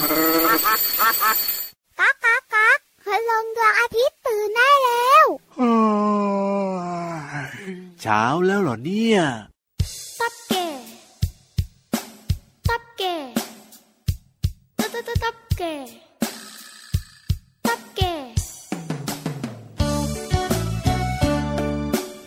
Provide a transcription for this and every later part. ก๊ากก๊ากก๊ากพลงดวงอาทิตย์ตื่นได้แล้วเช้าแล้วเหรอเนี่ยตับแก่ตับแก่ตับแก่ตับแก่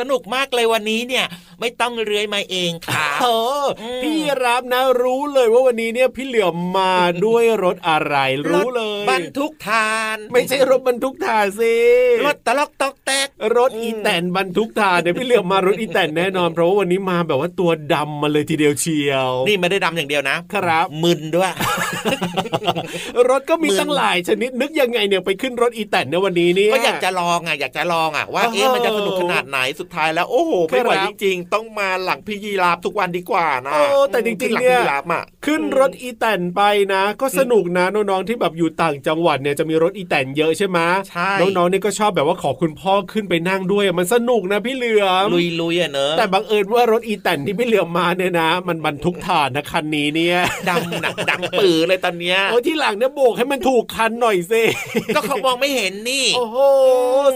สนุกมากเลยวันนี้เนี่ยไม่ต้องเลื้อยมาเองค่ะโอ้พี่รับนะรู้เลยว่าวันนี้เนี่ยพี่เหลือมมาด้วยรถอะไรรู้เลยบรรทุกทานไม่ใช่รถบรรทุกทานสิรถตะลอกตอกแตกรถอีแตนบรรทุกทานเนี่ยพี่เหลือมมารถอีแตนแน่นอนเพราะว่าวันนี้มาแบบว่าตัวดำมาเลยทีเดียวเชียวนี่ไม่ได้ดำอย่างเดียวนะครับมึนด้วย รถก็มีตั้งหลายชนิดนึกยังไงเนี่ยไปขึ้นรถอีแตนเนี่ยวันนี้เนี่ยก็อยากจะลองอ่ะว่าเอ๊ะมันจะสนุกขนาดไหนสุดท้ายแล้วโอ้โหไม่ไหวจริงๆต้องมาหลังพี่ยีราฟทุกวัน วันดีกว่านะแต่จริงๆเนี่ยขึ้นรถอีแตนไปนะก็สนุกนะน้องๆที่แบบอยู่ต่างจังหวัดเนี่ยจะมีรถอีแตนเยอะใช่ไหมน้องๆนี่ก็ชอบแบบว่าขอคุณพ่อขึ้นไปนั่งด้วยมันสนุกนะพี่เหลือมลุยๆอ่ะเนอะแต่บังเอิญว่ารถอีแตนที่พี่เหลือมมาเนี่ยนะมันบรรทุกถ่านนะคันนี้เนี่ยดำหนักดำปื้อเลยตอนเนี้ยโอ้ที่หลังเนี่ยโบกให้มันถูกคันหน่อยสิก็เขามองไม่เห็นนี่โอ้โห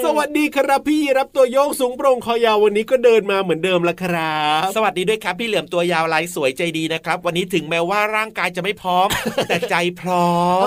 สวัสดีครับพี่รับตัวโยกสูงโปร่งคอยาววันนี้ก็เดินมาเหมือนเดิมละครับสวัสดีด้วยครับพี่เหลือมตัวยาวลายสวยใจดีนะครับวันนี้ถึงแม้ว่าร่างกายจะไม่พร้อม แต่ใจพร้อม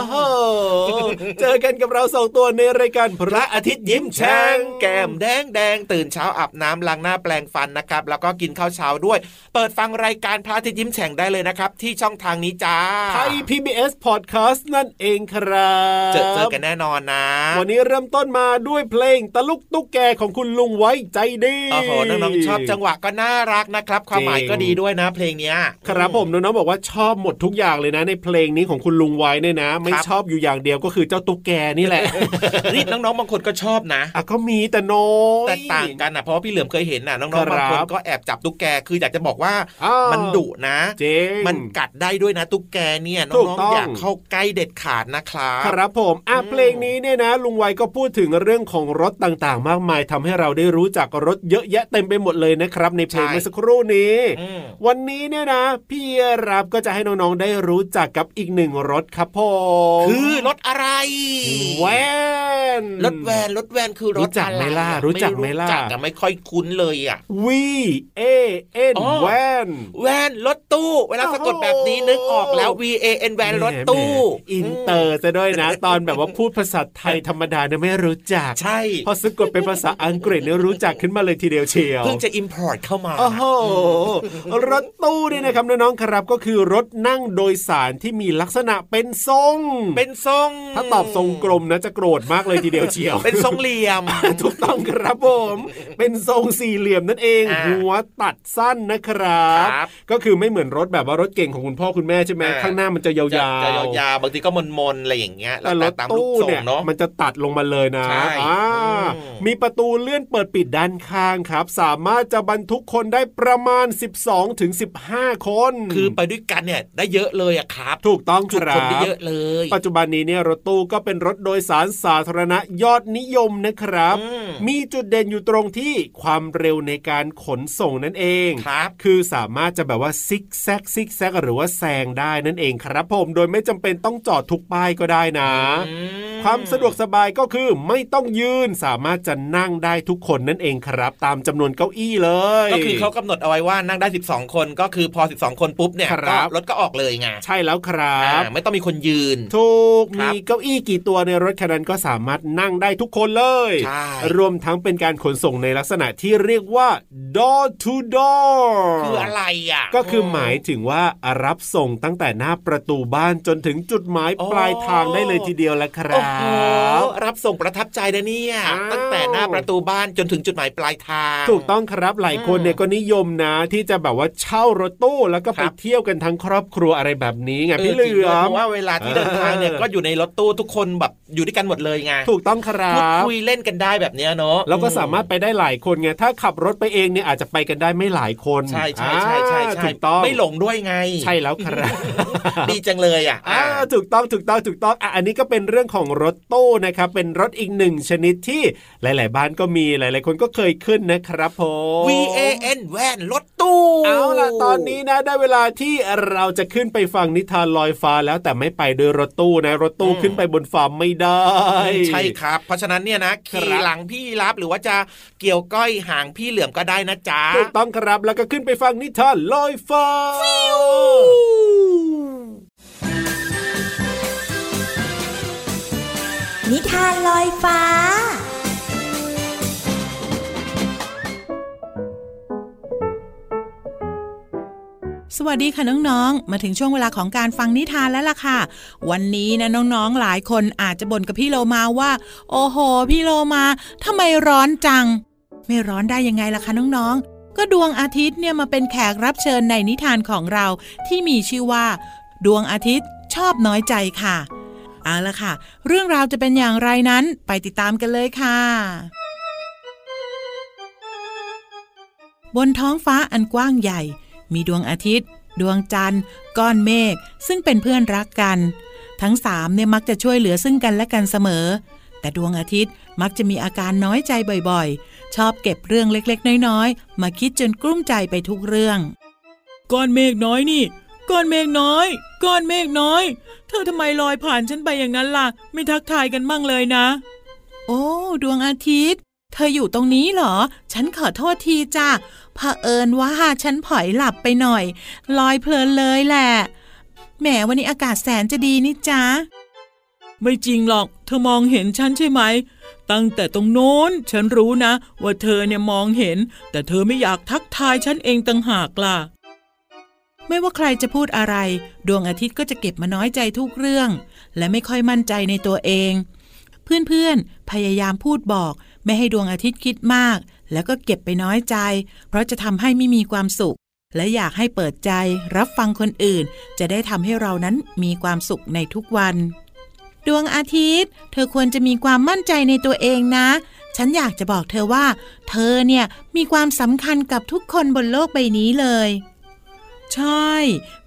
เจอกันกับเราสองตัวในรายการพระอาทิตย์ยิ้มแฉ่งแก้มแดงแดงตื่นเช้าอาบน้ำล้างหน้าแปรงฟันนะครับแล้วก็กินข้าวเช้าด้วยเปิดฟังรายการพระอาทิตย์ยิ้มแฉ่งได้เลยนะครับที่ช่องทางนี้จ้าไทย PBS Podcast นั่นเองครับเจอกันแน่นอนนะวันนี้เริ่มต้นมาด้วยเพลงตะลุกตุ๊กแกของคุณลุงไว้ใจดีโอ้โหน้องๆชอบจังหวะก็น่ารักนะครับความหมายก็ดีด้วยนะเพลงเนี้ยครับผมน้องๆบอกว่าชอบหมดทุกอย่างเลยนะในเพลงนี้ของคุณลุงไว้เนี่ยนะไม่ชอบอยู่อย่างเดียวก็คือเจ้าตุ๊กแกนี่แหละนี่น้องๆบางคนก็ชอบนะอ่ะก็มีแต่น้อยแต่ต่างกันนะเพราะพี่เหลือมเคยเห็นน่ะน้องๆบางคนก็แอบจับตุ๊กแกคืออยากจะบอกว่ามันดุนะมันกัดได้ด้วยนะตุ๊กแกเนี่ยน้องๆอยากเข้าใกล้เด็ดขาดนะครับครับผมอ่ะเพลงนี้เนี่ยนะลุงไว้ก็พูดถึงเรื่องของรถต่างๆมากมายทำให้เราได้รู้จักรถเยอะแยะเต็มไปหมดเลยนะครับในเพลงเมื่อสักครู่นี้วันนี้เนี่ยนะพี่รับก็จะให้น้องๆได้รู้จักกับอีกหนึ่งรถครับพ่อคือรถอะไรแวนรถแวนคือรถอะไรรู้จักไหมล่ะแต่ไม่ค่อยคุ้นเลยอ่ะ VAN แวนรถตู้เวลาสะกดแบบนี้นึกออกแล้ว VAN แวนรถตู้อินเตอร์ซะด้วยนะตอนแบบว่าพูดภาษาไทยธรรมดาเนี่ยไม่รู้จักใช่พอสะกดเป็นภาษาอังกฤษเนี่ยรู้จักขึ้นมาเลยทีเดียวเชียวเพิ่งจะ import เข้ามาโอ้โหรถตู้เนี่ยนะครับน้องๆครับก็คือรถนั่งโดยสารที่มีลักษณะเป็นทรงถ้าตอบทรงกลมนะจะโกรธมากเลยทีเดียวเชียวเป็นทรงเหลี่ยมถูกต้องครับผมเป็นทรงสี่เหลี่ยมนั่นเองหัวตัดสั้นนะครับก็คือไม่เหมือนรถแบบว่ารถเก่งของคุณพ่อคุณแม่ใช่ไหมข้างหน้ามันจะยาวบางทีก็มนๆอะไรอย่างเงี้ยแล้วรถตู้เนี่ยมันจะตัดลงมาเลยนะมีประตูเลื่อนเปิดปิดด้านข้างครับสามารถจะบรรทุกคนได้ประมาณ 12-15 คนคือไปด้วยกันเนี่ยได้เยอะเลยอะครับถูกต้องครับคนได้เยอะเลยปัจจุบันนี้เนี่ยรถตู้ก็เป็นรถโดยสารสาธารณะยอดนิยมนะครับ มีจุดเด่นอยู่ตรงที่ความเร็วในการขนส่งนั่นเองครับคือสามารถจะแบบว่าซิกแซกหรือว่าแซงได้นั่นเองครับผมโดยไม่จำเป็นต้องจอดทุกป้ายก็ได้นะความสะดวกสบายก็คือไม่ต้องยืนสามารถจะนั่งได้ทุกคนนั่นเองครับตามจำนวนเก้าอี้เลยก็คือเขากำหนดเอาไว้ว่านั่งได้12คนก็คือพอ12คนปุ๊บเนี่ยรถก็ออกเลยไงใช่แล้วครับไม่ต้องมีคนยืนถูกมีเก้าอี้กี่ตัวในรถคันนั้นก็สามารถนั่งได้ทุกคนเลยรวมทั้งเป็นการขนส่งในลักษณะที่เรียกว่า door to door คืออะไรอ่ะก็คือหมายถึงว่ารับส่งตั้งแต่หน้าประตูบ้านจนถึงจุดหมายปลายทางได้เลยทีเดียวละครับรับส่งประทับใจนะเนี่ยตั้งแต่หน้าประตูบ้านจนถึงจุดหมายปลายทางถูกต้องครับหลายคนเนี่ยก็นิยมนะที่จะแบบว่าเช่ารถตู้แล้วก็ไปเที่ยวกันทั้งครอบครัวอะไรแบบนี้ไงพี่เหลือมเพราะว่าเวลาที่เดินทางเนี่ยก็อยู่ในรถตู้ทุกคนแบบอยู่ด้วยกันหมดเลยไงถูกต้องครับคุยเล่นกันได้แบบนี้เนาะแล้วก็สามารถไปได้หลายคนไงถ้าขับรถไปเองเนี่ยอาจจะไปกันได้ไม่หลายคนใช่ใช่ใช่ใช่ถูกต้องไม่หลงด้วยไงใช่แล้วครับดีจังเลยอ่ะถูกต้องอันนี้ก็เป็นเรื่องของรถตู้นะครับเป็นรถอีกหนึ่งชนิดที่หลายๆบ้านก็มีหลายๆคนก็เคยขึ้นนะครับผม VAN แว่นรถตู้เอาล่ะตอนนี้นะได้เวลาที่เราจะขึ้นไปฟังนิทานลอยฟ้าแล้วแต่ไม่ไปโดยรถตู้นะรถตู้ขึ้นไปบนฟ้าไม่ได้ใช่ครับเพราะฉะนั้นเนี่ยนะขี่หลังพี่รับหรือว่าจะเกี่ยวก้อยหางพี่เหลือมก็ได้นะจ๊ะถูกต้องครับแล้วก็ขึ้นไปฟังนิทานลอยฟ้านิทานลอยฟ้าสวัสดีค่ะน้องๆมาถึงช่วงเวลาของการฟังนิทานแล้วล่ะค่ะวันนี้นะน้องๆหลายคนอาจจะบ่นกับพี่โลมาว่าโอ้โหพี่โลมาทำไมร้อนจังไม่ร้อนได้ยังไงล่ะคะน้องๆก็ดวงอาทิตย์เนี่ยมาเป็นแขกรับเชิญในนิทานของเราที่มีชื่อว่าดวงอาทิตย์ชอบน้อยใจค่ะเอาล่ะค่ะเรื่องราวจะเป็นอย่างไรนั้นไปติดตามกันเลยค่ะบนท้องฟ้าอันกว้างใหญ่ มีดวงอาทิตย์ดวงจันทร์ก้อนเมฆซึ่งเป็นเพื่อนรักกันทั้งสามเนี่ยมักจะช่วยเหลือซึ่งกันและกันเสมอแต่ดวงอาทิตย์มักจะมีอาการน้อยใจบ่อยๆชอบเก็บเรื่องเล็กๆน้อยๆมาคิดจนกลุ้มใจไปทุกเรื่องก้อนเมฆน้อยนี่ก้อนเมฆน้อยก้อนเมฆน้อยเธอทำไมลอยผ่านฉันไปอย่างนั้นล่ะไม่ทักทายกันบ้างเลยนะโอ้ดวงอาทิตย์เธออยู่ตรงนี้เหรอฉันขอโทษทีจ้ะเผอิญว่าฉันผลอยหลับไปหน่อยลอยเพลินเลยแหละแหมวันนี้อากาศแสนจะดีนี่จ้ะไม่จริงหรอกเธอมองเห็นฉันใช่ไหมตั้งแต่ตรงโน้นฉันรู้นะว่าเธอเนี่ยมองเห็นแต่เธอไม่อยากทักทายฉันเองต่างหากล่ะไม่ว่าใครจะพูดอะไรดวงอาทิตย์ก็จะเก็บมาน้อยใจทุกเรื่องและไม่ค่อยมั่นใจในตัวเองเพื่อนๆพยายามพูดบอกไม่ให้ดวงอาทิตย์คิดมากแล้วก็เก็บไปน้อยใจเพราะจะทำให้ไม่มีความสุขและอยากให้เปิดใจรับฟังคนอื่นจะได้ทำให้เรานั้นมีความสุขในทุกวันดวงอาทิตย์เธอควรจะมีความมั่นใจในตัวเองนะฉันอยากจะบอกเธอว่าเธอเนี่ยมีความสำคัญกับทุกคนบนโลกใบนี้เลยใช่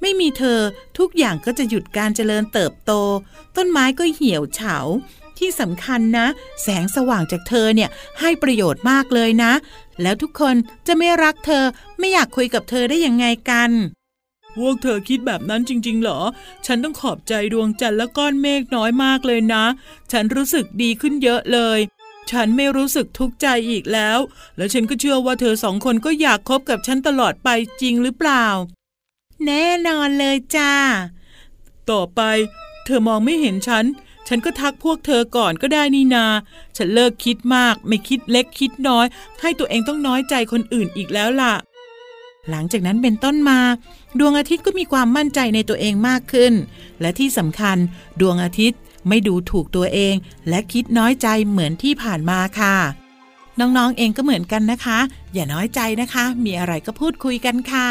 ไม่มีเธอทุกอย่างก็จะหยุดการเจริญเติบโตต้นไม้ก็เหี่ยวเฉาที่สำคัญนะแสงสว่างจากเธอเนี่ยให้ประโยชน์มากเลยนะแล้วทุกคนจะไม่รักเธอไม่อยากคุยกับเธอได้ยังไงกันพวกเธอคิดแบบนั้นจริงๆเหรอฉันต้องขอบใจดวงจันทร์และก้อนเมฆน้อยมากเลยนะฉันรู้สึกดีขึ้นเยอะเลยฉันไม่รู้สึกทุกข์ใจอีกแล้วและฉันก็เชื่อว่าเธอสองคนก็อยากคบกับฉันตลอดไปจริงหรือเปล่าแน่นอนเลยจ้าต่อไปเธอมองไม่เห็นฉันก็ทักพวกเธอก่อนก็ได้นี่นาฉันเลิกคิดมากไม่คิดเล็กคิดน้อยให้ตัวเองต้องน้อยใจคนอื่นอีกแล้วล่ะหลังจากนั้นเป็นต้นมาดวงอาทิตย์ก็มีความมั่นใจในตัวเองมากขึ้นและที่สำคัญดวงอาทิตย์ไม่ดูถูกตัวเองและคิดน้อยใจเหมือนที่ผ่านมาค่ะน้องๆเองก็เหมือนกันนะคะอย่าน้อยใจนะคะมีอะไรก็พูดคุยกันค่ะ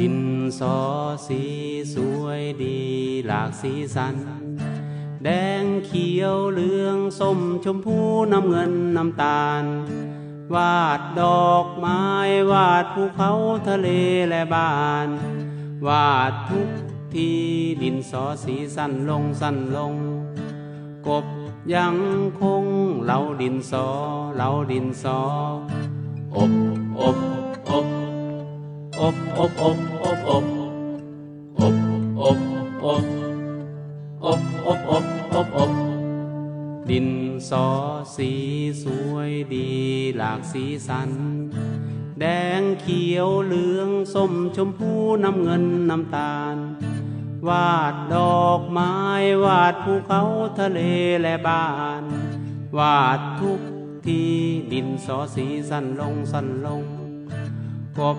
ดินสอสีสวยดีหลากสีสันแดงเขียวเหลืองส้มชมพูน้ำเงินน้ำตาลวาดดอกไม้วาดภูเขาทะเลและบ้านวาดทุกทีดินสอสีสั้นลงสั้นลงกบยังคงเหลาดินสอเหลาดินสออบอบอบอบอบอบอบอบอบอบอบอบอบอบอบอบดินสอสีสวยดีหลากสีสันแดงเขียวเหลืองส้มชมพูน้ำเงินน้ำตาลวาดดอกไม้วาดภูเขาทะเลและบ้านวาดทุกทีดินสอสีสั้นลงสั้นลงกบ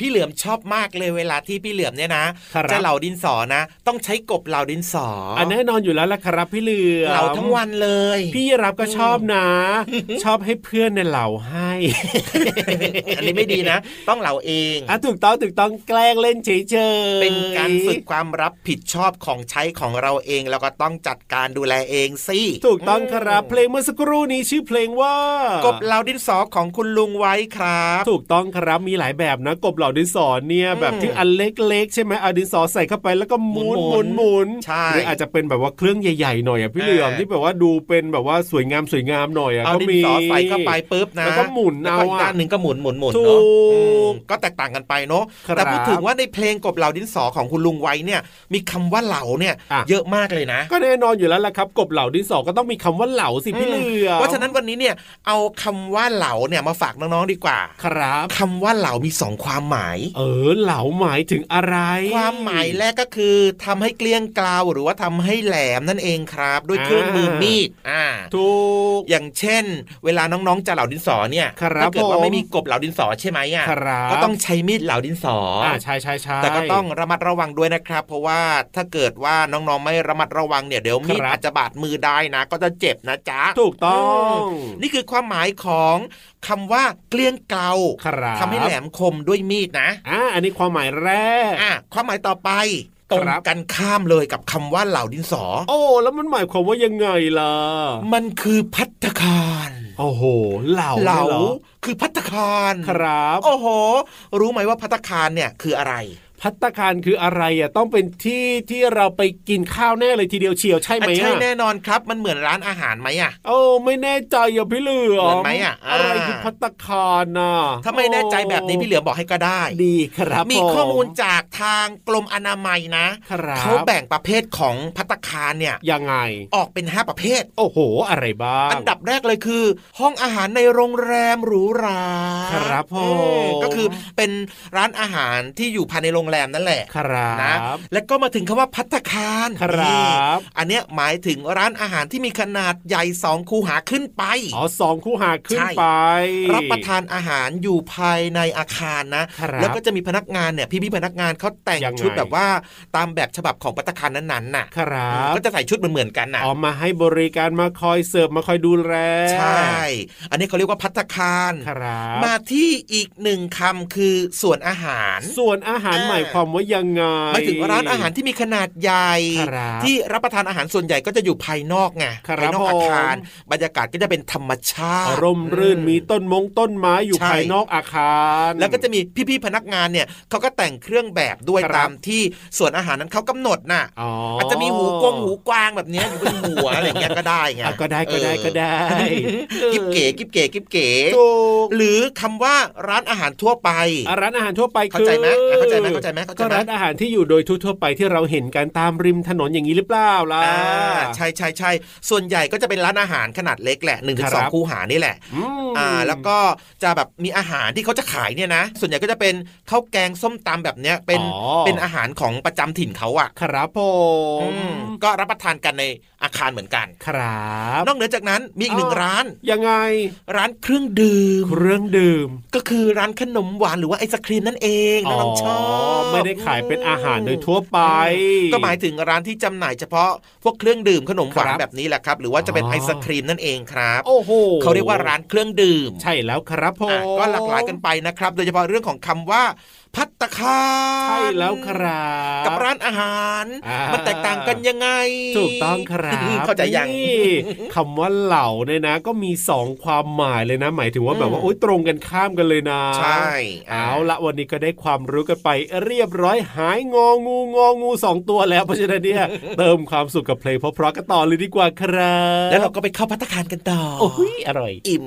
พี่เหลือมชอบมากเลยเวลาที่พี่เหลือมเนี่ยนะจะเหลาดินสอนะต้องใช้กบเหลาดินสออันแน่นอนอยู่แล้วล่ะครับพี่เหลือมเหลาทั้งวันเลยพี่รับก็ชอบนะ ชอบให้เพื่อนเนี่ยเหลาให้ อันนี้ไม่ดีนะต้องเหลาเองอ่ะถูกต้องถูกต้องแกล้งเล่นเฉยๆเป็นการฝึกความรับผิดชอบของใช้ของเราเองแล้วก็ต้องจัดการดูแลเองสิถูกต้องครับเพลงเมื่อสักครู่นี้ชื่อเพลงว่ากบเหลาดินสอของคุณลุงไว้ครับถูกต้องครับมีหลายแบบนะกบเหลาดินสอ เนี่ยแบบที่อันเล็กๆใช่ไหมเอาดินสอใส่เข้าไปแล้วก็หมุนหมุนหมุนใช่หรืออาจจะเป็นแบบว่าเครื่องใหญ่ๆหน่อยอ่ะพี่เหลือมที่แบบว่าดูเป็นแบบว่าสวยงามหน่อยอ่ะก็มีเอาดินสอใส่เข้าไปปุ๊บนะแล้วก็หมุนเอาด้านหนึ่งก็หมุนเนาะก็แตกต่างกันไปเนาะแต่พูดถึงว่าในเพลงกบเหล่าดินสอของคุณลุงไว้เนี่ยมีคำว่าเหล่าเนี่ยเยอะมากเลยนะก็แน่นอนอยู่แล้วล่ะครับกบเหล่าดินสอก็ต้องมีคำว่าเหล่าสิพี่เหลือมเพราะฉะนั้นวันนี้เนี่ยเอาคำว่าเหล่าเนี่ยมาฝากน้องๆดีกว่าครับคำว่าเหล่ามี2ความหมายเหล่าหมายถึงอะไรความหมายแรกก็คือทำให้เกลี้ยงกลาวหรือว่าทำให้แหลมนั่นเองครับด้วยเครื่องมือมีดถูกอย่างเช่นเวลาน้องๆจะเหล่าดินสอเนี่ยถ้าเกิดว่าไม่มีกบเหล่าดินสอใช่ไหมอ่ะก็ต้องใช้มีดเหล่าดินสอใช่แต่ก็ต้องระมัดระวังด้วยนะครับเพราะว่าถ้าเกิดว่าน้องๆไม่ระมัดระวังเนี่ยเดี๋ยวมีดอาจจะบาดมือได้นะก็จะเจ็บนะจ๊ะถูกต้องนี่คือความหมายของคำว่าเกลี้ยงเกลาทำให้แหลมคมด้วยมีดนะอันนี้ความหมายแรกความหมายต่อไปตรงกันข้ามเลยกับคำว่าเหล่าดินสอโอ้แล้วมันหมายความว่ายังไงล่ะมันคือภัตตาคารโอ้โหเหล่าคือภัตตาคารครับโอ้โหรู้ไหมว่าภัตตาคารเนี่ยคืออะไรภัตตาคารคืออะไรอ่ะต้องเป็นที่ที่เราไปกินข้าวแน่เลยทีเดียวเชียวใช่ไหมใช่แน่นอนครับมันเหมือนร้านอาหารไหมอ่ะโอ้ไม่แน่ใจอย่าพี่เหลือมเหมือนไหมอ่ะอะไรคือภัตตาคารน่ะถ้าไม่แน่ใจแบบนี้พี่เหลือมบอกให้ก็ได้ดีครับมีข้อมูลจากทางกรมอนามัยนะเขาแบ่งประเภทของภัตตาคารเนี่ยยังไงออกเป็น5ประเภทโอ้โหอะไรบ้างอันดับแรกเลยคือห้องอาหารในโรงแรมหรูหราครับผมก็คือเป็นร้านอาหารที่อยู่ภายในโรงแรมนั่นแหละนะแล้วก็มาถึงคำว่าภัตตาคารครับอันเนี้ยหมายถึงร้านอาหารที่มีขนาดใหญ่2คูหาขึ้นไป2คูหาขึ้นไปรับประทานอาหารอยู่ภายในอาคารนะแล้วก็จะมีพนักงานเนี่ยพี่พนักงานเขาแต่งชุดแบบว่าตามแบบฉบับของภัตตาคารนั้นๆน่ะก็จะใส่ชุดเหมือนกันน่ะออกมาให้บริการมาคอยเสิร์ฟมาคอยดูแลใช่อันนี้เขาเรียกว่าภัตตาคารมาที่อีกหนึ่งคำคือส่วนอาหารหมายความว่ายังไงหมายถึงร้านอาหารที่มีขนาดใหญ่ที่รับประทานอาหารส่วนใหญ่ก็จะอยู่ภายนอกไงภายนอกอาคารบรรยากาศก็จะเป็นธรรมชาติร่มรื่นมีต้นไม้อยู่ภายนอกอาคารแล้วก็จะมีพี่พนักงานเนี่ยเขาก็แต่งเครื่องแบบด้วยตามที่ส่วนอาหารนั้นเขากำหนดน่ะอาจจะมีหูกวางแบบนี้อยู่บนหัวอะไรเงี้ยก็ได้ไงก็ได้กิ๊บเก๋หรือคำว่าร้านอาหารทั่วไปเข้าใจไหมก็ร้านอาหารที่อยู่โดยทั่วไปที่เราเห็นกันตามริมถนนอย่างนี้หรือเปล่าล่ะใช่ส่วนใหญ่ก็จะเป็นร้านอาหารขนาดเล็กแหละ 1-2 คูหานี่แหละแล้วก็จะแบบมีอาหารที่เขาจะขายเนี่ยนะส่วนใหญ่ก็จะเป็นข้าวแกงส้มตำแบบเนี้ยเป็นอาหารของประจำถิ่นเขาอ่ะครับผมก็รับประทานกันในอาคารเหมือนกันครับนอกเหนือจากนั้นมีอีกหนึ่งร้านยังไงร้านเครื่องดื่มก็คือร้านขนมหวานหรือว่าไอศครีมนั่นเองน้องชอบไม่ได้ขายเป็นอาหารโดยทั่วไปก็หมายถึงร้านที่จำหน่ายเฉพาะพวกเครื่องดื่มขนมหวานแบบนี้แหละครับหรือว่าจะเป็นไอศครีมนั่นเองครับโอ้โหเขาเรียกว่าร้านเครื่องดื่มใช่แล้วครับผมก็หลากหลายกันไปนะครับโดยเฉพาะเรื่องของคำว่าภัตตาคารใช่แล้วครับกับร้านอาหารมันแตกต่างกันยังไงถูกต้องครับเข้าใจยังคำว่าเหล่าเนี่ยนะก็มี2ความหมายเลยนะหมายถึงว่าแบบว่าโอ๊ยตรงกันข้ามกันเลยนะใช่เอาละวันนี้ก็ได้ความรู้กันไปเรียบร้อยหายงองู2ตัวแล้วเพราะฉะนั้นเนี่ยเติมความสุขกับเพลงเพราะๆกันต่อเลยดีกว่าครับแล้วเราก็ไปเข้าภัตตาคารกันต่อโอ้ยอร่อยอิ่ม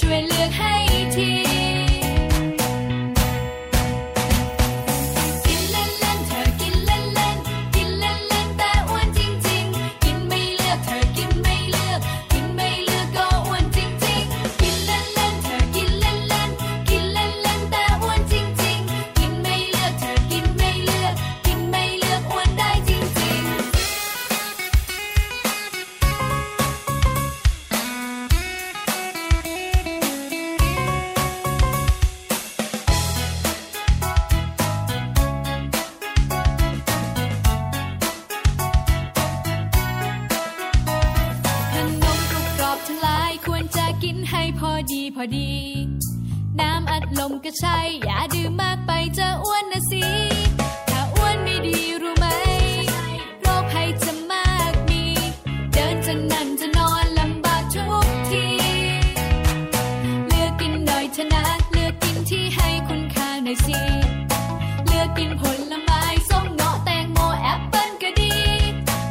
ช่วยเลือกให้ ดีน้ำอัดลมก็ใช่อย่าดื่มมากไปจะอ้วนนะสิถ้าอ้วนไม่ดีรู้ไหมโรคภัยจะมากมีเดินจะนั่งจะนอนลำบากทุกทีเลือกกินหน่อยเถอะนะเลือกกินที่ให้คุณค่าหน่อยสิเลือกกินผลไม้ส้มเงาะแตงโมแอปเปิ้ลก็ดี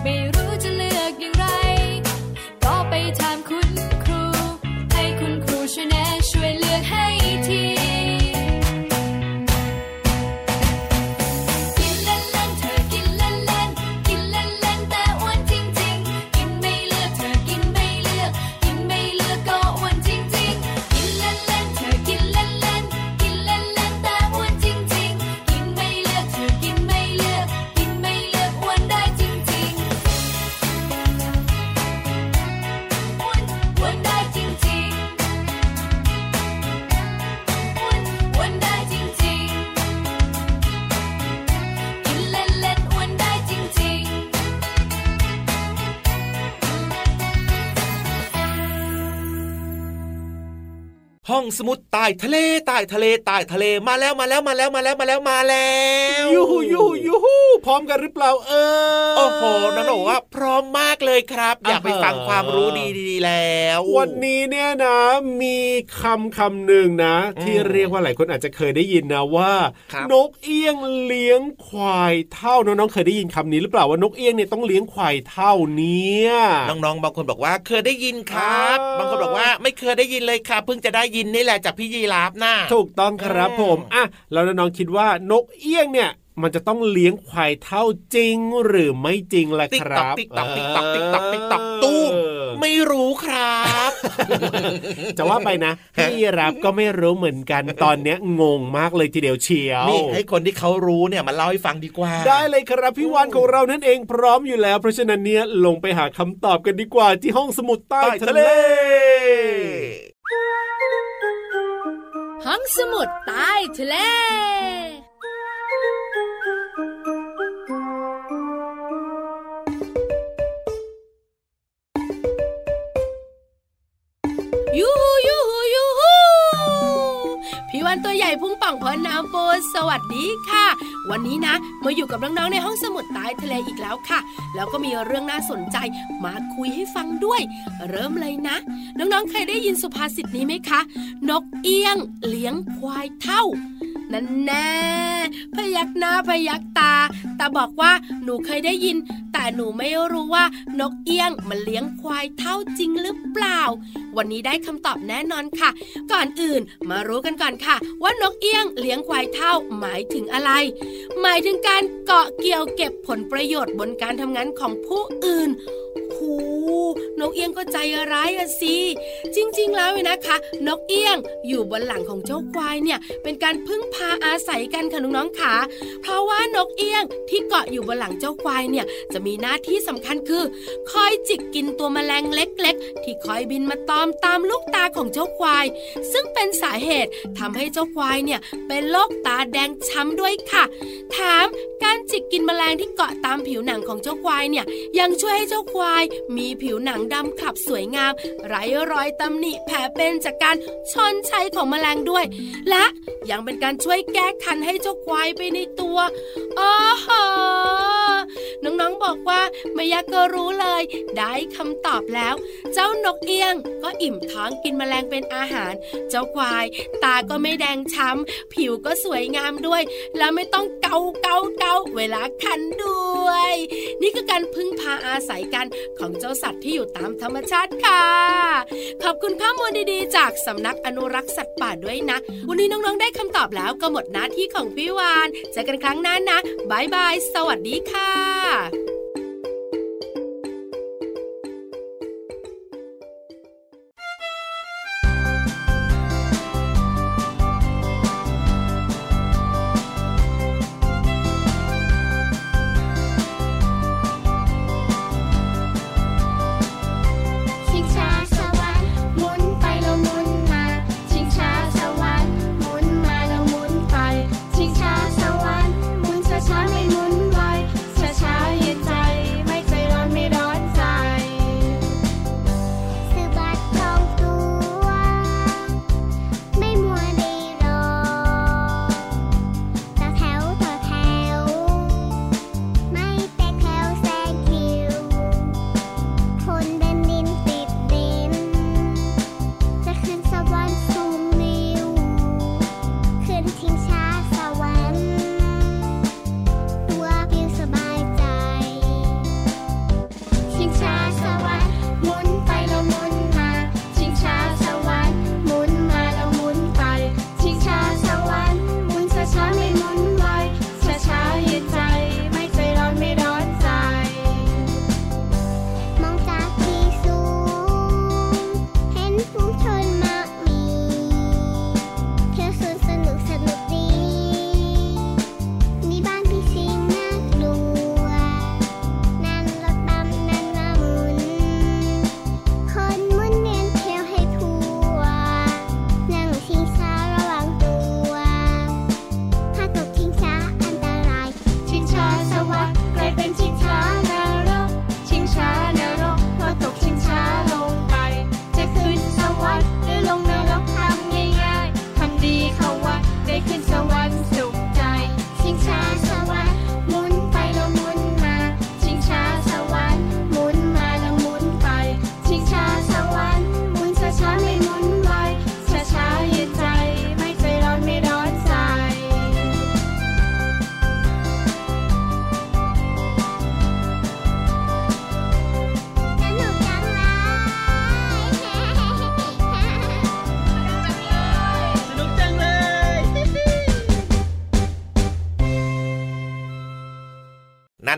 ไม่รู้จะเลือกอย่างไรก็ไปถามคุณครูให้คุณครูช่วยแนะช่วยเลือกให้ทีห้องสมุดใต้ทะเลใต้ทะเลใต้ทะเลมาแล้วยูฮูพร้อมกันหรือเปล่าโอ้โหน้องๆว่าพร้อมมากเลยครับอยากไปฟังความรู้ดีๆแล้ววันนี้เนี่ยนะมีคำหนึ่งนะที่เรียกว่าหลายคนอาจจะเคยได้ยินนะว่านกเอี้ยงเลี้ยงควายเท่าน้องๆเคยได้ยินคำนี้หรือเปล่าว่านกเอี้ยงเนี่ยต้องเลี้ยงควายเท่านี้น้องๆบางคนบอกว่าเคยได้ยินครับบางคนบอกว่าไม่เคยได้ยินเลยครับเพิ่งจะได้ยินนี่แหละจากพี่ยีราฟนะถูกต้องครับผมอ่ะแล้วน้องๆคิดว่านกเอี้ยงเนี่ยมันจะต้องเลี้ยงควายเท่าจริงหรือไม่จริงล่ะครับติ๊กต๊อกตู้ไม่รู้ครับจะว่าไปนะพี่รับก็ไม่รู้เหมือนกันตอนเนี้ยงงมากเลยทีเดียวเชียวนี่ให้คนที่เขารู้เนี่ยมาเล่าให้ฟังดีกว่าได้เลยครับพี่วานของเรานั่นเองพร้อมอยู่แล้วเพราะฉะนั้นเนี่ยลงไปหาคำตอบกันดีกว่าที่ห้องสมุดใต้ทะเลห้องสมุดใต้ทะเลพี่วันตัวใหญ่พุ่งป่องพอน้ำปูสวัสดีค่ะวันนี้นะมาอยู่กับน้องๆในห้องสมุดใต้ทะเลอีกแล้วค่ะแล้วก็มีเรื่องน่าสนใจมาคุยให้ฟังด้วยเริ่มเลยนะน้องๆเคยได้ยินสุภาษิตนี้ไหมคะนกเอี้ยงเลี้ยงควายเท่านั่นแน่พยักหน้าพยักตาแต่บอกว่าหนูเคยได้ยินแต่หนูไม่รู้ว่านกเอี้ยงมันเลี้ยงควายเท่าจริงหรือเปล่าวันนี้ได้คำตอบแน่นอนค่ะก่อนอื่นมารู้กันก่อนค่ะว่านกเอี้ยงเลี้ยงควายเท่าหมายถึงอะไรหมายถึงการเกาะเกี่ยวเก็บผลประโยชน์บนการทำงานของผู้อื่นหูนกเอี้ยงก็ใจร้ายอะสิจริงๆแล้วนะคะนกเอี้ยงอยู่บนหลังของเจ้าควายเนี่ยเป็นการพึ่งพาอาศัยกันค่ะน้องๆค่ะเพราะว่านกเอี้ยงที่เกาะอยู่บนหลังเจ้าควายเนี่ยจะมีหน้าที่สำคัญคือคอยจิกกินตัวแมลงเล็กๆที่คอยบินมาตอมตามลูกตาของเจ้าควายซึ่งเป็นสาเหตุทำให้เจ้าควายเนี่ยเป็นโรคตาแดงช้ำด้วยค่ะแถมการจิกกินแมลงที่เกาะตามผิวหนังของเจ้าควายเนี่ยยังช่วยให้เจ้าควายมีผิวหนังดำขลับสวยงามไร้รอยตำหนิแผลเป็นจากการชนชัยของแมลงด้วยและยังเป็นการช่วยแก้คันให้เจ้าควายไปในตัวอ๋อฮะน้องๆบอกว่าไม่อยากก็รู้เลยได้คำตอบแล้วเจ้านกเอี้ยงก็อิ่มท้องกินแมลงเป็นอาหารเจ้าควายตาก็ไม่แดงช้ำผิวก็สวยงามด้วยและไม่ต้องเกาเวลาคันด้วยนี่คือการพึ่งพาอาศัยกันของเจ้าสัตว์ที่อยู่ตามธรรมชาติค่ะขอบคุณข้อมูลดีๆจากสำนักอนุรักษ์สัตว์ป่าด้วยนะวันนี้น้องๆได้คำตอบแล้วก็หมดหน้าที่ของพี่วานเจอกันครั้งหน้านะบ๊ายบายสวัสดีค่ะ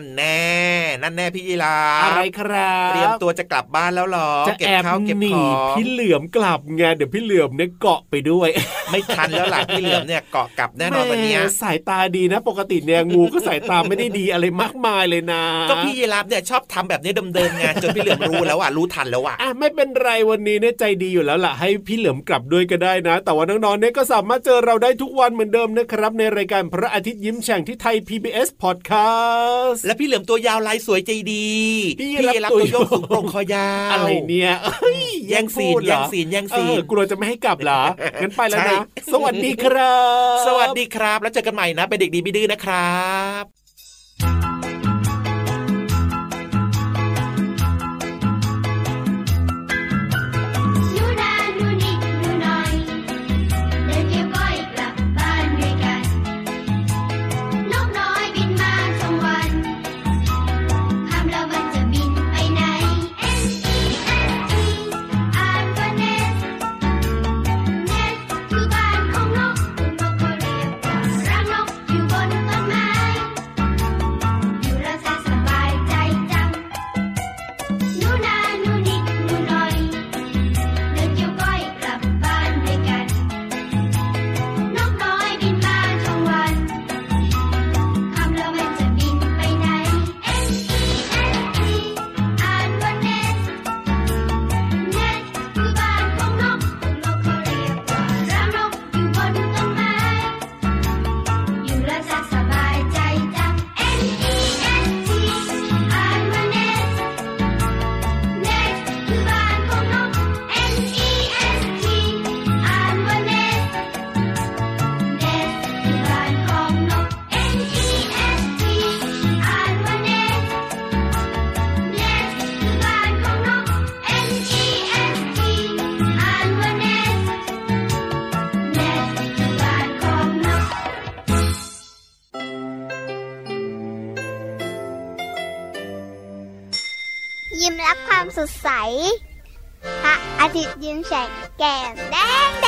นั่นแน่นั่นแน่พี่ยีราฟอะไรครับเตรียมตัวจะกลับบ้านแล้วหรอเก็บข้าวเก็บของพี่เหลือมกลับไงเดี๋ยวพี่เหลือมเนี่ยเกาะไปด้วยไม่ทันแล้วล่ะพี่เหลือมเนี่ยเกาะกลับแน่นอนวันนี้สายตาดีนะปกติเนี่ยงูก็สายตาไม่ได้ดีอะไรมากมายเลยนะก็พี่ยีราฟเนี่ยชอบทำแบบนี้เดิมๆไงจนพี่เหลือมรู้แล้วอ่ะรู้ทันแล้วอ่ะไม่เป็นไรวันนี้เนี่ยใจดีอยู่แล้วล่ะให้พี่เหลือมกลับด้วยก็ได้นะแต่ว่าน้องๆเนี่ยก็สามารถเจอเราได้ทุกวันเหมือนเดิมนะครับในรายการพระอาทิตย์ยิ้มแฉ่งที่ไทย PBS Podcast และพี่เหลือมตัวยาวลายสวยใจดีพี่รับตัวโยกสูงโปร่งคอยาวอะไรเนี่ยแย่งซีนกลัวจะไม่ให้กลับเหรองั้นไปแล้วนะสวัสดีครับสวัสดีครับแล้วเจอกันใหม่นะเป็นเด็กดีไม่ดื้อนะครับยิ้มรับความสดใสพระอาทิตย์ยิ้มแฉกแก้มแดง